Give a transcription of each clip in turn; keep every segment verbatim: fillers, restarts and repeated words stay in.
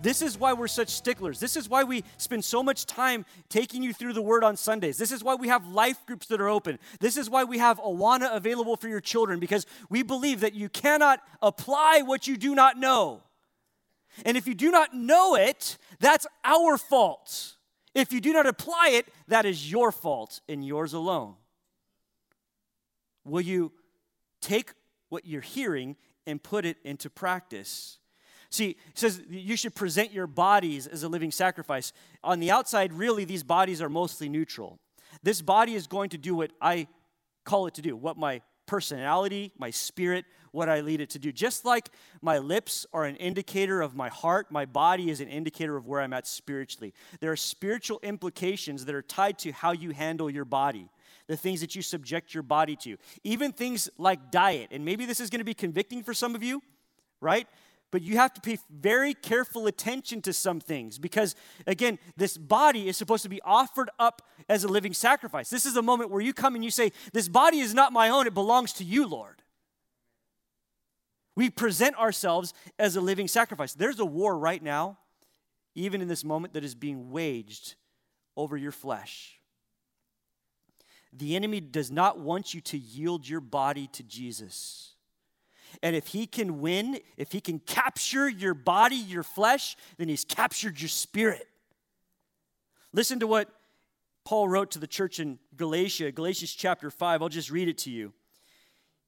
This is why we're such sticklers. This is why we spend so much time taking you through the Word on Sundays. This is why we have life groups that are open. This is why we have Awana available for your children, because we believe that you cannot apply what you do not know. And if you do not know it, that's our fault. If you do not apply it, that is your fault and yours alone. Will you take what you're hearing and put it into practice? See, it says you should present your bodies as a living sacrifice. On the outside, really, these bodies are mostly neutral. This body is going to do what I call it to do, what my personality, my spirit, what I lead it to do. Just like my lips are an indicator of my heart, my body is an indicator of where I'm at spiritually. There are spiritual implications that are tied to how you handle your body, the things that you subject your body to, even things like diet. And maybe this is going to be convicting for some of you, right? But you have to pay very careful attention to some things because, again, this body is supposed to be offered up as a living sacrifice. This is a moment where you come and you say, this body is not my own. It belongs to you, Lord. We present ourselves as a living sacrifice. There's a war right now, even in this moment, that is being waged over your flesh. The enemy does not want you to yield your body to Jesus. And if he can win, if he can capture your body, your flesh, then he's captured your spirit. Listen to what Paul wrote to the church in Galatia, Galatians chapter five. I'll just read it to you.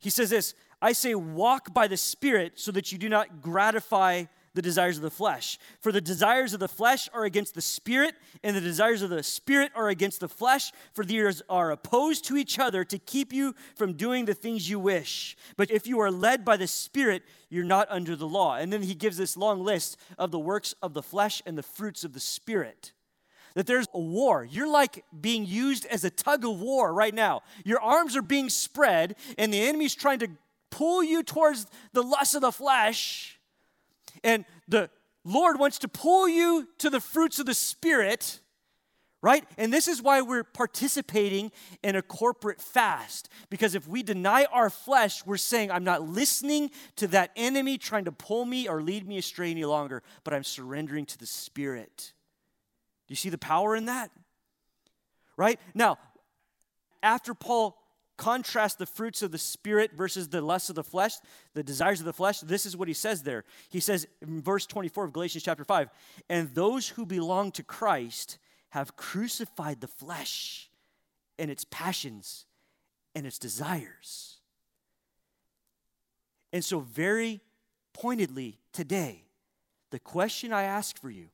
He says this, I say walk by the Spirit so that you do not gratify the desires of the flesh. For the desires of the flesh are against the Spirit, and the desires of the Spirit are against the flesh, for these are opposed to each other to keep you from doing the things you wish. But if you are led by the Spirit, you're not under the law. And then he gives this long list of the works of the flesh and the fruits of the Spirit. That there's a war. You're like being used as a tug of war right now. Your arms are being spread, and the enemy's trying to pull you towards the lust of the flesh. And the Lord wants to pull you to the fruits of the Spirit, right? And this is why we're participating in a corporate fast. Because if we deny our flesh, we're saying, I'm not listening to that enemy trying to pull me or lead me astray any longer, but I'm surrendering to the Spirit. Do you see the power in that? Right? Now, after Paul contrast the fruits of the Spirit versus the lusts of the flesh, the desires of the flesh. This is what he says there. He says in verse twenty-four of Galatians chapter five, and those who belong to Christ have crucified the flesh and its passions and its desires. And so very pointedly today, the question I ask for you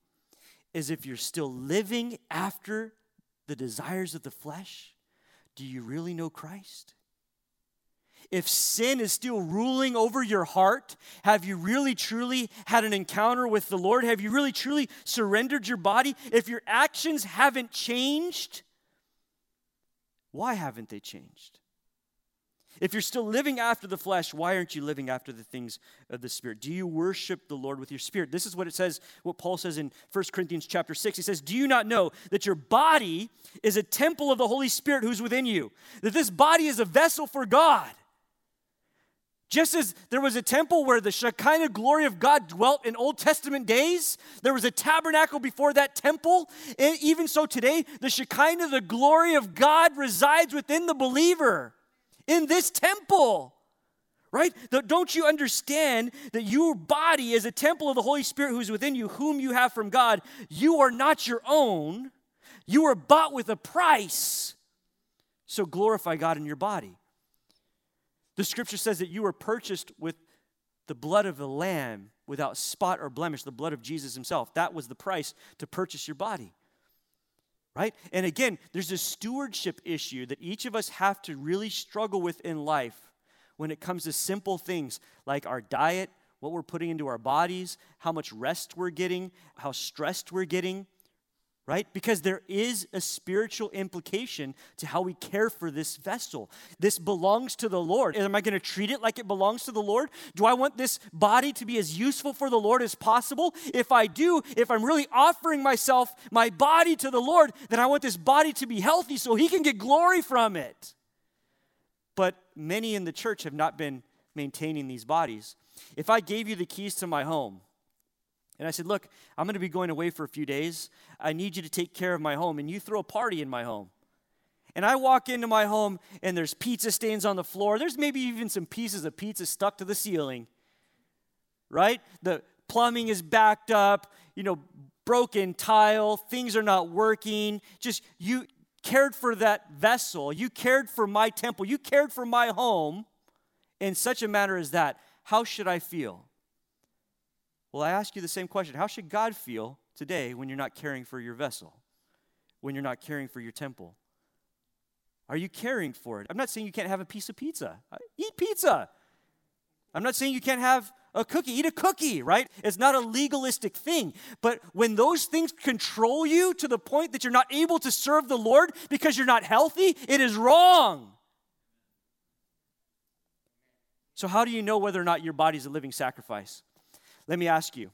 is if you're still living after the desires of the flesh, do you really know Christ? If sin is still ruling over your heart, have you really truly had an encounter with the Lord? Have you really truly surrendered your body? If your actions haven't changed, why haven't they changed? If you're still living after the flesh, why aren't you living after the things of the Spirit? Do you worship the Lord with your spirit? This is what it says, what Paul says in First Corinthians chapter six. He says, do you not know that your body is a temple of the Holy Spirit who's within you? That this body is a vessel for God. Just as there was a temple where the Shekinah glory of God dwelt in Old Testament days, there was a tabernacle before that temple, and even so today, the Shekinah, the glory of God, resides within the believer. In this temple, right? Don't you understand that your body is a temple of the Holy Spirit who's within you, whom you have from God? You are not your own. You are bought with a price. So glorify God in your body. The scripture says that you were purchased with the blood of the Lamb without spot or blemish, the blood of Jesus himself. That was the price to purchase your body, right? And again, there's a stewardship issue that each of us have to really struggle with in life when it comes to simple things like our diet, what we're putting into our bodies, how much rest we're getting, how stressed we're getting, right? Because there is a spiritual implication to how we care for this vessel. This belongs to the Lord. Am I going to treat it like it belongs to the Lord? Do I want this body to be as useful for the Lord as possible? If I do, if I'm really offering myself, my body to the Lord, then I want this body to be healthy so he can get glory from it. But many in the church have not been maintaining these bodies. If I gave you the keys to my home, and I said, look, I'm going to be going away for a few days. I need you to take care of my home. And you throw a party in my home. And I walk into my home, and there's pizza stains on the floor. There's maybe even some pieces of pizza stuck to the ceiling, right? The plumbing is backed up, you know, broken tile. Things are not working. Just you cared for that vessel. You cared for my temple. You cared for my home in such a manner as that. How should I feel? Well, I ask you the same question. How should God feel today when you're not caring for your vessel, when you're not caring for your temple? Are you caring for it? I'm not saying you can't have a piece of pizza. Eat pizza. I'm not saying you can't have a cookie. Eat a cookie, right? It's not a legalistic thing. But when those things control you to the point that you're not able to serve the Lord because you're not healthy, it is wrong. So how do you know whether or not your body is a living sacrifice? Let me ask you,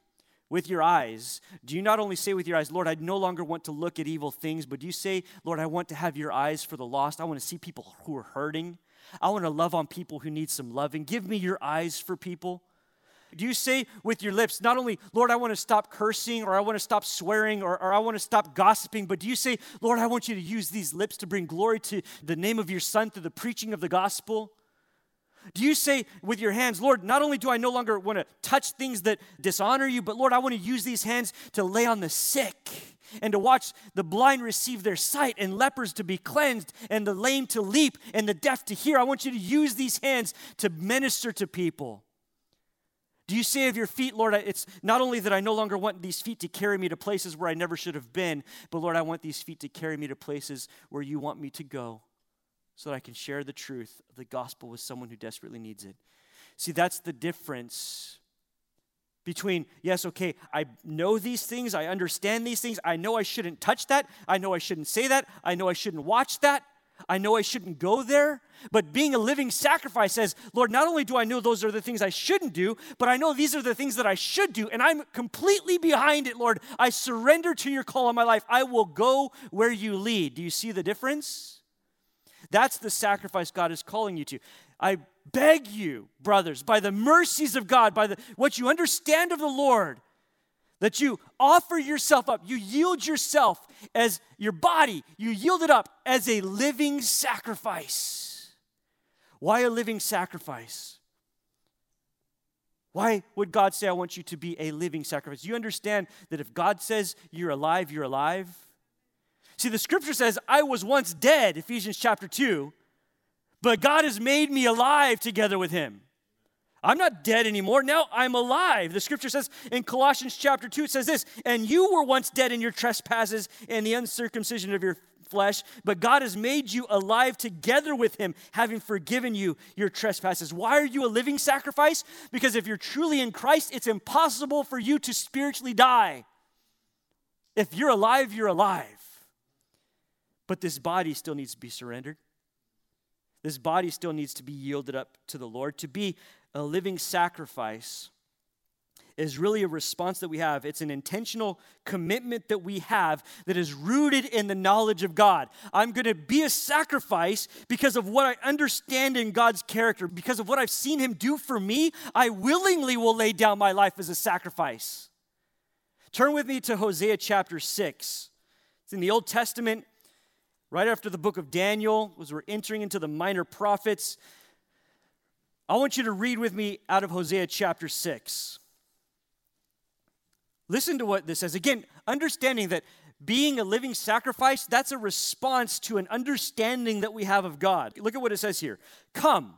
with your eyes, do you not only say with your eyes, Lord, I no longer want to look at evil things, but do you say, Lord, I want to have your eyes for the lost. I want to see people who are hurting. I want to love on people who need some loving. Give me your eyes for people. Do you say with your lips, not only, Lord, I want to stop cursing, or I want to stop swearing, or, or I want to stop gossiping, but do you say, Lord, I want you to use these lips to bring glory to the name of your Son through the preaching of the gospel? Do you say with your hands, Lord, not only do I no longer want to touch things that dishonor you, but Lord, I want to use these hands to lay on the sick and to watch the blind receive their sight and lepers to be cleansed and the lame to leap and the deaf to hear. I want you to use these hands to minister to people. Do you say of your feet, Lord, it's not only that I no longer want these feet to carry me to places where I never should have been, but Lord, I want these feet to carry me to places where you want me to go, so that I can share the truth of the gospel with someone who desperately needs it. See, that's the difference between, yes, okay, I know these things, I understand these things, I know I shouldn't touch that, I know I shouldn't say that, I know I shouldn't watch that, I know I shouldn't go there, but being a living sacrifice says, Lord, not only do I know those are the things I shouldn't do, but I know these are the things that I should do, and I'm completely behind it, Lord. I surrender to your call on my life. I will go where you lead. Do you see the difference? That's the sacrifice God is calling you to. I beg you, brothers, by the mercies of God, by the what you understand of the Lord, that you offer yourself up, you yield yourself as your body, you yield it up as a living sacrifice. Why a living sacrifice? Why would God say, I want you to be a living sacrifice? You understand that if God says you're alive, you're alive. See, the scripture says, I was once dead, Ephesians chapter two, but God has made me alive together with him. I'm not dead anymore. Now I'm alive. The scripture says in Colossians chapter two, it says this, and you were once dead in your trespasses and the uncircumcision of your flesh, but God has made you alive together with him, having forgiven you your trespasses. Why are you a living sacrifice? Because if you're truly in Christ, it's impossible for you to spiritually die. If you're alive, you're alive. But this body still needs to be surrendered. This body still needs to be yielded up to the Lord. To be a living sacrifice is really a response that we have. It's an intentional commitment that we have that is rooted in the knowledge of God. I'm going to be a sacrifice because of what I understand in God's character, because of what I've seen him do for me. I willingly will lay down my life as a sacrifice. Turn with me to Hosea chapter six. It's in the Old Testament. Right after the book of Daniel, as we're entering into the minor prophets, I want you to read with me out of Hosea chapter six. Listen to what this says. Again, understanding that being a living sacrifice, that's a response to an understanding that we have of God. Look at what it says here. Come,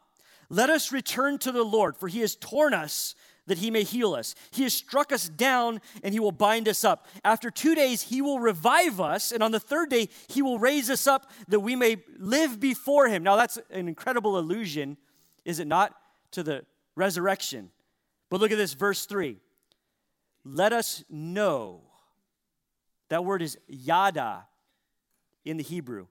let us return to the Lord, for he has torn us that he may heal us. He has struck us down, and he will bind us up. After two days, he will revive us, and on the third day, he will raise us up that we may live before him. Now, that's an incredible allusion, is it not, to the resurrection? But look at this, verse three. Let us know. That word is yada in the Hebrew.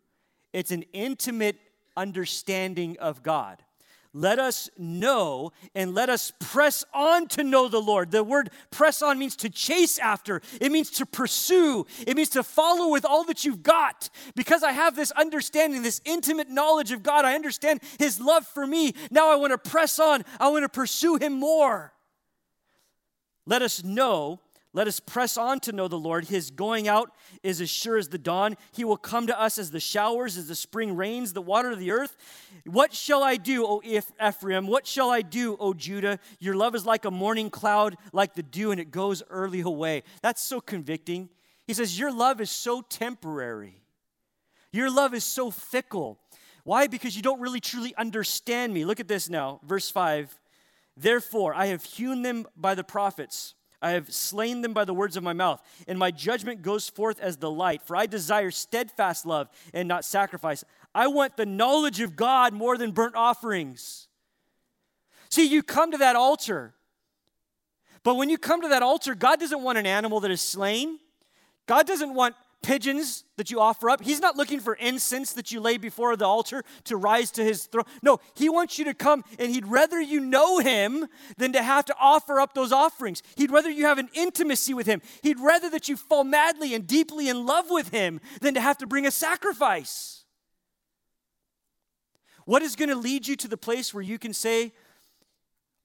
It's an intimate understanding of God. Let us know and let us press on to know the Lord. The word press on means to chase after. It means to pursue. It means to follow with all that you've got. Because I have this understanding, this intimate knowledge of God, I understand his love for me. Now I want to press on. I want to pursue him more. Let us know. Let us press on to know the Lord. His going out is as sure as the dawn. He will come to us as the showers, as the spring rains, the water of the earth. What shall I do, O Ephraim? What shall I do, O Judah? Your love is like a morning cloud, like the dew, and it goes early away. That's so convicting. He says, your love is so temporary. Your love is so fickle. Why? Because you don't really truly understand me. Look at this now, verse five. Therefore, I have hewn them by the prophets. I have slain them by the words of my mouth, and my judgment goes forth as the light, for I desire steadfast love and not sacrifice. I want the knowledge of God more than burnt offerings. See, you come to that altar, but when you come to that altar, God doesn't want an animal that is slain. God doesn't want pigeons that you offer up. He's not looking for incense that you lay before the altar to rise to his throne. No, he wants you to come, and he'd rather you know him than to have to offer up those offerings. He'd rather you have an intimacy with him. He'd rather that you fall madly and deeply in love with him than to have to bring a sacrifice. What is going to lead you to the place where you can say,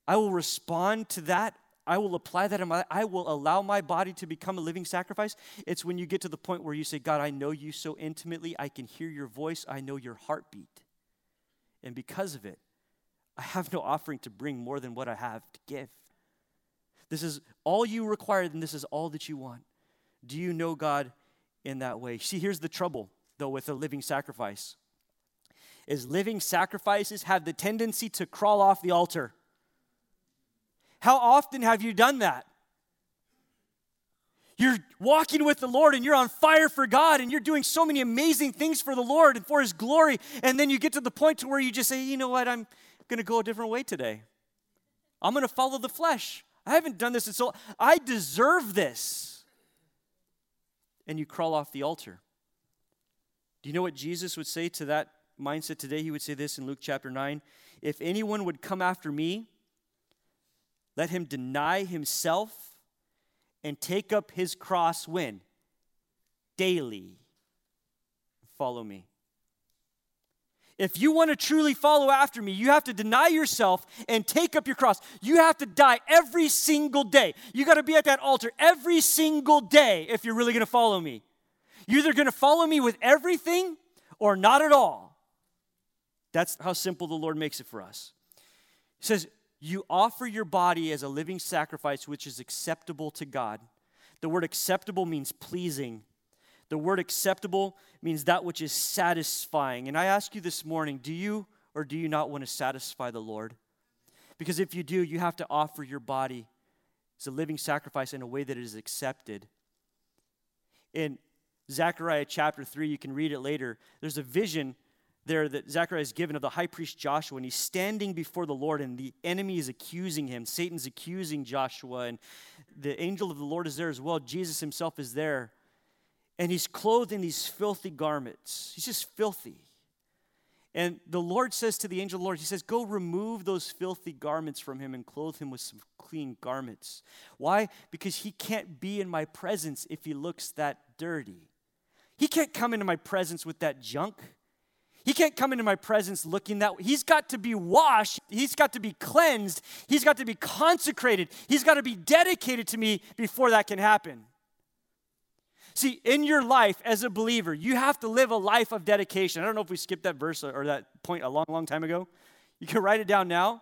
I will respond to that, I will apply that in my life. I will allow my body to become a living sacrifice? It's when you get to the point where you say, God, I know you so intimately. I can hear your voice. I know your heartbeat. And because of it, I have no offering to bring more than what I have to give. This is all you require, and this is all that you want. Do you know God in that way? See, here's the trouble, though, with a living sacrifice, is living sacrifices have the tendency to crawl off the altar. How often have you done that? You're walking with the Lord and you're on fire for God and you're doing so many amazing things for the Lord and for his glory, and then you get to the point to where you just say, you know what, I'm going to go a different way today. I'm going to follow the flesh. I haven't done this in so long. I deserve this. And you crawl off the altar. Do you know what Jesus would say to that mindset today? He would say this in Luke chapter nine. If anyone would come after me, let him deny himself and take up his cross when? Daily. Follow me. If you want to truly follow after me, you have to deny yourself and take up your cross. You have to die every single day. You got to be at that altar every single day if you're really going to follow me. You're either going to follow me with everything or not at all. That's how simple the Lord makes it for us. He says, you offer your body as a living sacrifice, which is acceptable to God. The word acceptable means pleasing. The word acceptable means that which is satisfying. And I ask you this morning, do you or do you not want to satisfy the Lord? Because if you do, you have to offer your body as a living sacrifice in a way that is accepted. In Zechariah chapter three, you can read it later, there's a vision there that Zechariah is given of the high priest Joshua, and he's standing before the Lord, and the enemy is accusing him. Satan's accusing Joshua, and the angel of the Lord is there as well. Jesus himself is there, and he's clothed in these filthy garments. He's just filthy. And the Lord says to the angel of the Lord, he says, go remove those filthy garments from him and clothe him with some clean garments. Why? Because he can't be in my presence if he looks that dirty. He can't come into my presence with that junk. He can't come into my presence looking that way. He's got to be washed. He's got to be cleansed. He's got to be consecrated. He's got to be dedicated to me before that can happen. See, in your life as a believer, you have to live a life of dedication. I don't know if we skipped that verse or that point a long, long time ago. You can write it down now.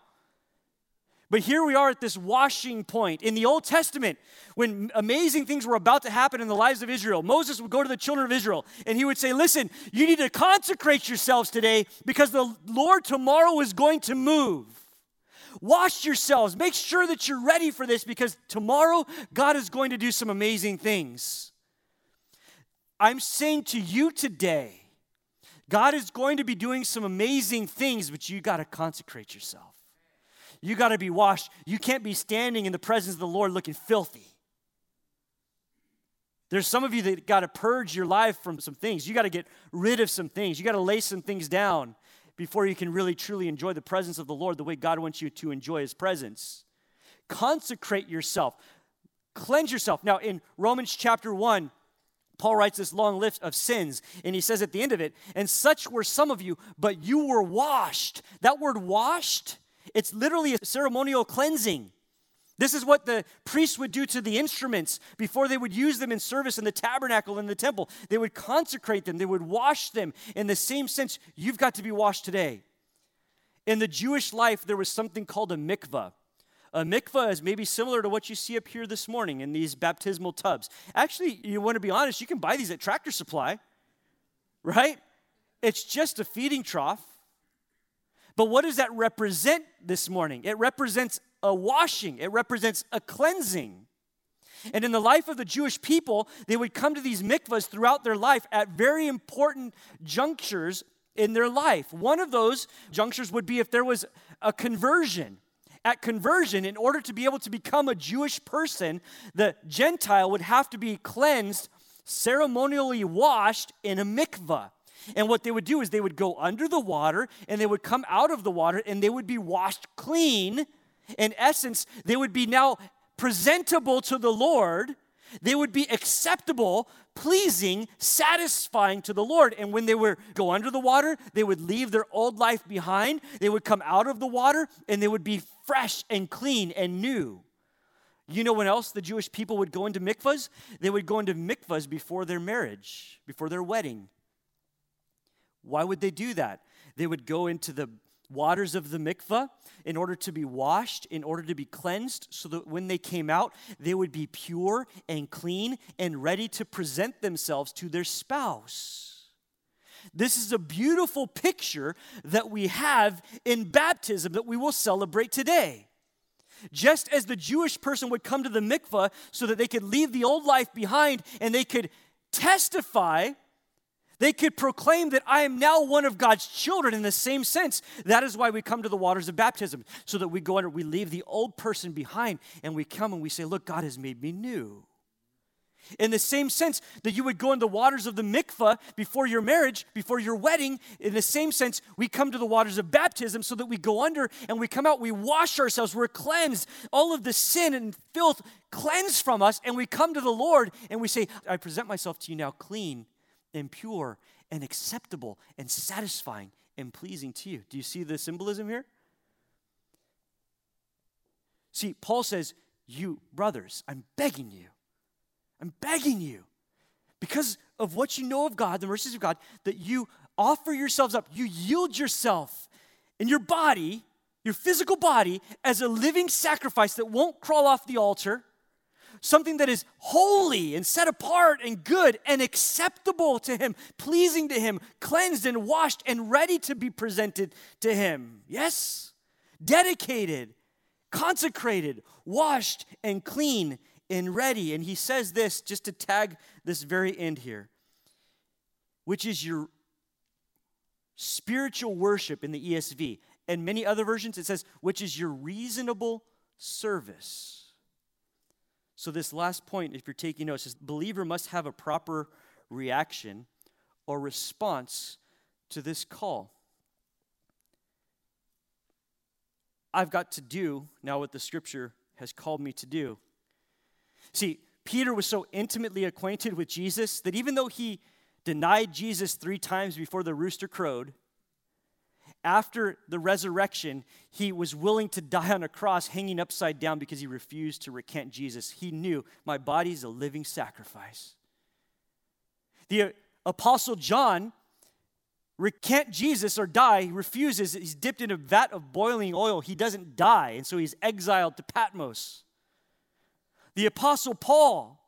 But here we are at this washing point. In the Old Testament, when amazing things were about to happen in the lives of Israel, Moses would go to the children of Israel, and he would say, listen, you need to consecrate yourselves today because the Lord tomorrow is going to move. Wash yourselves. Make sure that you're ready for this because tomorrow God is going to do some amazing things. I'm saying to you today, God is going to be doing some amazing things, but you got to consecrate yourself. You got to be washed. You can't be standing in the presence of the Lord looking filthy. There's some of you that got to purge your life from some things. You got to get rid of some things. You got to lay some things down before you can really truly enjoy the presence of the Lord the way God wants you to enjoy His presence. Consecrate yourself. Cleanse yourself. Now, in Romans chapter one, Paul writes this long list of sins, and he says at the end of it, and such were some of you, but you were washed. That word washed, it's literally a ceremonial cleansing. This is what the priests would do to the instruments before they would use them in service in the tabernacle in the temple. They would consecrate them. They would wash them. In the same sense, you've got to be washed today. In the Jewish life, there was something called a mikvah. A mikvah is maybe similar to what you see up here this morning in these baptismal tubs. Actually, you want to be honest, you can buy these at Tractor Supply, right? It's just a feeding trough. But what does that represent this morning? It represents a washing. It represents a cleansing. And in the life of the Jewish people, they would come to these mikvahs throughout their life at very important junctures in their life. One of those junctures would be if there was a conversion. At conversion, in order to be able to become a Jewish person, the Gentile would have to be cleansed, ceremonially washed in a mikvah. And what they would do is they would go under the water and they would come out of the water and they would be washed clean. In essence, they would be now presentable to the Lord. They would be acceptable, pleasing, satisfying to the Lord. And when they would go under the water, they would leave their old life behind. They would come out of the water and they would be fresh and clean and new. You know when else the Jewish people would go into mikvahs? They would go into mikvahs before their marriage, before their wedding. Why would they do that? They would go into the waters of the mikvah in order to be washed, in order to be cleansed, so that when they came out, they would be pure and clean and ready to present themselves to their spouse. This is a beautiful picture that we have in baptism that we will celebrate today. Just as the Jewish person would come to the mikvah so that they could leave the old life behind and they could testify, they could proclaim that I am now one of God's children in the same sense. That is why we come to the waters of baptism, so that we go under, we leave the old person behind, and we come and we say, look, God has made me new. In the same sense that you would go in the waters of the mikvah before your marriage, before your wedding, in the same sense, we come to the waters of baptism so that we go under and we come out, we wash ourselves, we're cleansed, all of the sin and filth cleansed from us, and we come to the Lord and we say, I present myself to you now clean and pure and acceptable and satisfying and pleasing to you. Do you see the symbolism here? See, Paul says, you brothers, I'm begging you, I'm begging you, because of what you know of God, the mercies of God, that you offer yourselves up, you yield yourself in your body, your physical body, as a living sacrifice that won't crawl off the altar, something that is holy and set apart and good and acceptable to Him, pleasing to Him, cleansed and washed and ready to be presented to Him. Yes? Dedicated, consecrated, washed and clean and ready. And he says this just to tag this very end here, which is your spiritual worship in the E S V. And many other versions it says, which is your reasonable service. So this last point, if you're taking notes, is the believer must have a proper reaction or response to this call. I've got to do now what the Scripture has called me to do. See, Peter was so intimately acquainted with Jesus that even though he denied Jesus three times before the rooster crowed, after the resurrection, he was willing to die on a cross hanging upside down because he refused to recant Jesus. He knew, my body's a living sacrifice. The Apostle John recant Jesus or die, he refuses. He's dipped in a vat of boiling oil. He doesn't die, and so he's exiled to Patmos. The Apostle Paul,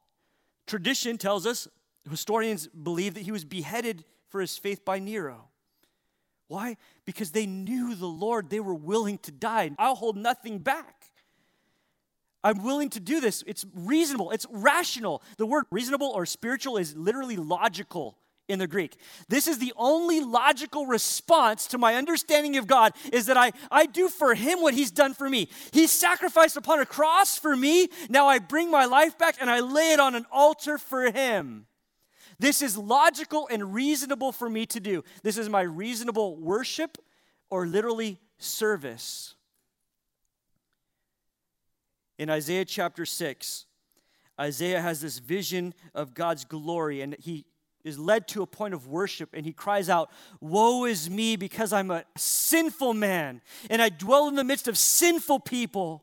tradition tells us, historians believe that he was beheaded for his faith by Nero. Why? Because they knew the Lord. They were willing to die. I'll hold nothing back. I'm willing to do this. It's reasonable. It's rational. The word reasonable or spiritual is literally logical in the Greek. This is the only logical response to my understanding of God, is that I, I do for him what he's done for me. He sacrificed upon a cross for me. Now I bring my life back and I lay it on an altar for him. This is logical and reasonable for me to do. This is my reasonable worship, or literally service. In Isaiah chapter six, Isaiah has this vision of God's glory, and he is led to a point of worship, and he cries out, "Woe is me, because I'm a sinful man, and I dwell in the midst of sinful people.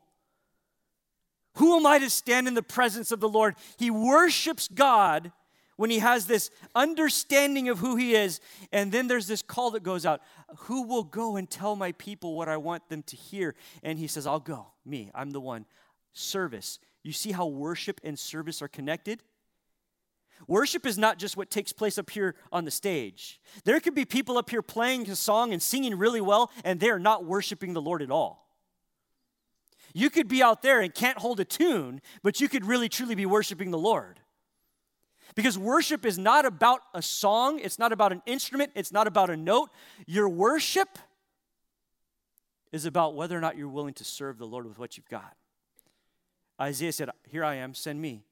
Who am I to stand in the presence of the Lord?" He worships God when he has this understanding of who he is. And then there's this call that goes out, "Who will go and tell my people what I want them to hear?" And he says, "I'll go, me, I'm the one." Service. You see how worship and service are connected? Worship is not just what takes place up here on the stage. There could be people up here playing a song and singing really well, and they're not worshiping the Lord at all. You could be out there and can't hold a tune, but you could really truly be worshiping the Lord. Because worship is not about a song, it's not about an instrument, it's not about a note. Your worship is about whether or not you're willing to serve the Lord with what you've got. Isaiah said, "Here I am, send me."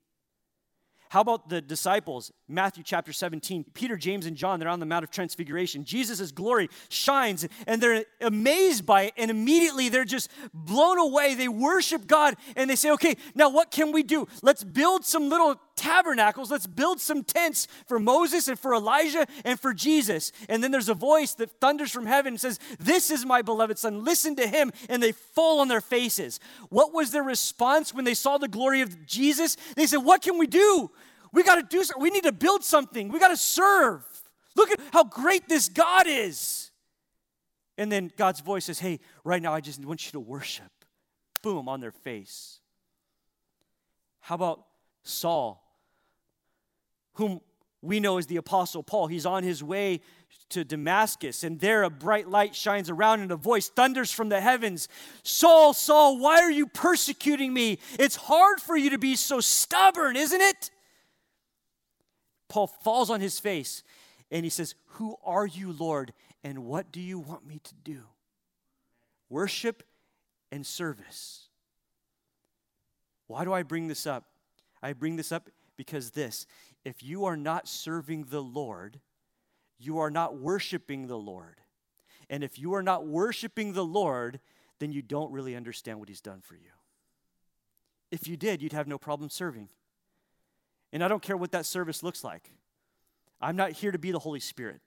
How about the disciples? Matthew chapter seventeen, Peter, James, and John, they're on the Mount of Transfiguration. Jesus' glory shines, and they're amazed by it, and immediately they're just blown away. They worship God, and they say, "Okay, now what can we do? Let's build some little tabernacles. Let's build some tents for Moses and for Elijah and for Jesus." And then there's a voice that thunders from heaven and says, "This is my beloved son. Listen to him." And they fall on their faces. What was their response when they saw the glory of Jesus? They said, "What can we do? We got to do something. We need to build something. We got to serve. Look at how great this God is." And then God's voice says, "Hey, right now I just want you to worship." Boom, on their face. How about Saul, whom we know as the Apostle Paul? He's on his way to Damascus, and there a bright light shines around, and a voice thunders from the heavens, "Saul, Saul, why are you persecuting me? It's hard for you to be so stubborn, isn't it?" Paul falls on his face and he says, "Who are you, Lord, and what do you want me to do?" Worship and service. Why do I bring this up? I bring this up because this: if you are not serving the Lord, you are not worshiping the Lord. And if you are not worshiping the Lord, then you don't really understand what he's done for you. If you did, you'd have no problem serving. And I don't care what that service looks like. I'm not here to be the Holy Spirit.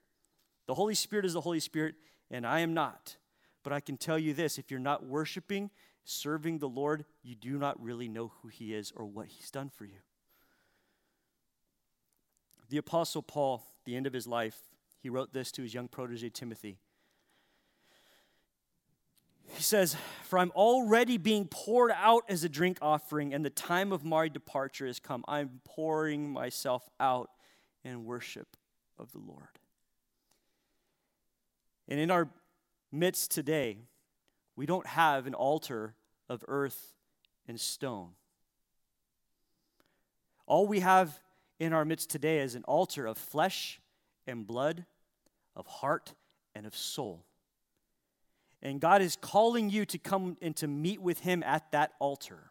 The Holy Spirit is the Holy Spirit, and I am not. But I can tell you this: if you're not worshiping, serving the Lord, you do not really know who he is or what he's done for you. The Apostle Paul, at the end of his life, he wrote this to his young protege, Timothy. He says, "For I'm already being poured out as a drink offering, and the time of my departure has come. I'm pouring myself out in worship of the Lord." And in our midst today, we don't have an altar of earth and stone. All we have in our midst today is an altar of flesh and blood, of heart and of soul. And God is calling you to come and to meet with him at that altar.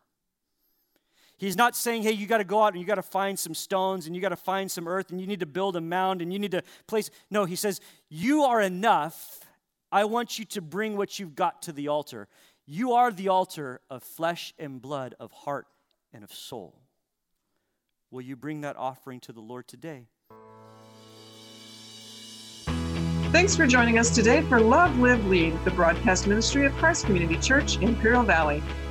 He's not saying, "Hey, you got to go out and you got to find some stones and you got to find some earth and you need to build a mound and you need to place." No, he says, "You are enough. I want you to bring what you've got to the altar. You are the altar of flesh and blood, of heart and of soul. Will you bring that offering to the Lord today?" Thanks for joining us today for Love, Live, Lead, the broadcast ministry of Christ Community Church, Imperial Valley.